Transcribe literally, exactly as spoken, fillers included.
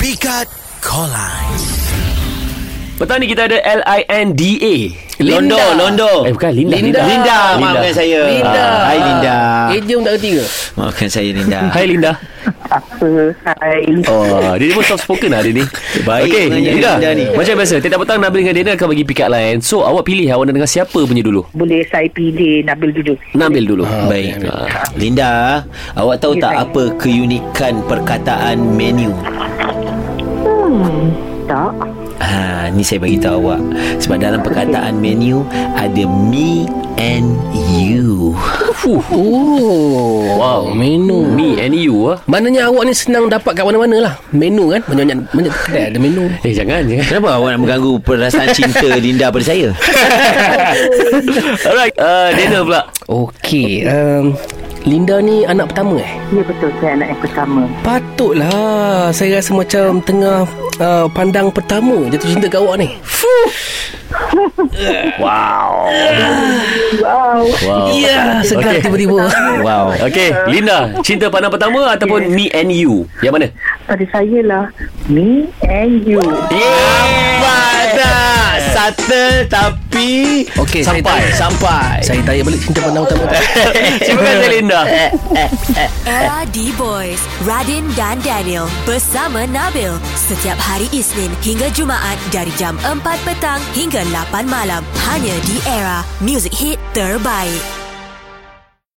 Pikat Call Line. Petang ni kita ada L I N D A. Londo, Londo. Eh bukan, Linda. Linda, Linda. Linda. Maafkan saya. Linda. Ah, hai Linda. Eh dia tak ketiga. Maafkan saya Linda. Hai Linda. Apa? Hai. Oh, dia pun soft spoken hari ni. Baik. Okay, Linda. Linda ni. Macam biasa, tiap petang Nabil dengan Daniel akan bagi pick up line. So, awak pilih awak nak dengar siapa punya dulu? Boleh saya pilih Nabil dulu. Nabil dulu. Ah, baik. Okay. Ah. Linda, awak tahu okay, tak saya. Apa keunikan perkataan menu? Hmm, tak. Ha, ni saya bagi tahu awak. Sebab dalam perkataan menu ada me and you. Oh, wow, menu. Me and you ah. Maknanya awak ni senang dapat kat mana-mana lah. Menu kan, banyak-banyak banyak kedai ada menu. Eh jangan je. Kenapa awak nak mengganggu perasaan cinta Linda pada saya? Alright, uh, Daniel pula. Okey, um, Linda ni anak pertama eh? Ya betul, saya anak yang pertama. Patutlah. Saya rasa macam tengah uh, pandang pertama jatuh cinta kat awak ni. Fuh. Wow. Wow. Wow. Ya, segar okay. Tiba-tiba. Wow. Okey, Linda, cinta pandang pertama ataupun yes. Me and you? Yang mana? Pada saya lah me and you. Yeah. Subtle tapi okay, sampai saya sampai. Saya tanya balik cinta pandang utama. Terima kasih Linda. Era DBoyz, Radin dan Daniel bersama Nabil setiap hari Isnin hingga Jumaat dari jam empat petang hingga lapan malam hanya di Era Music Hit terbaik.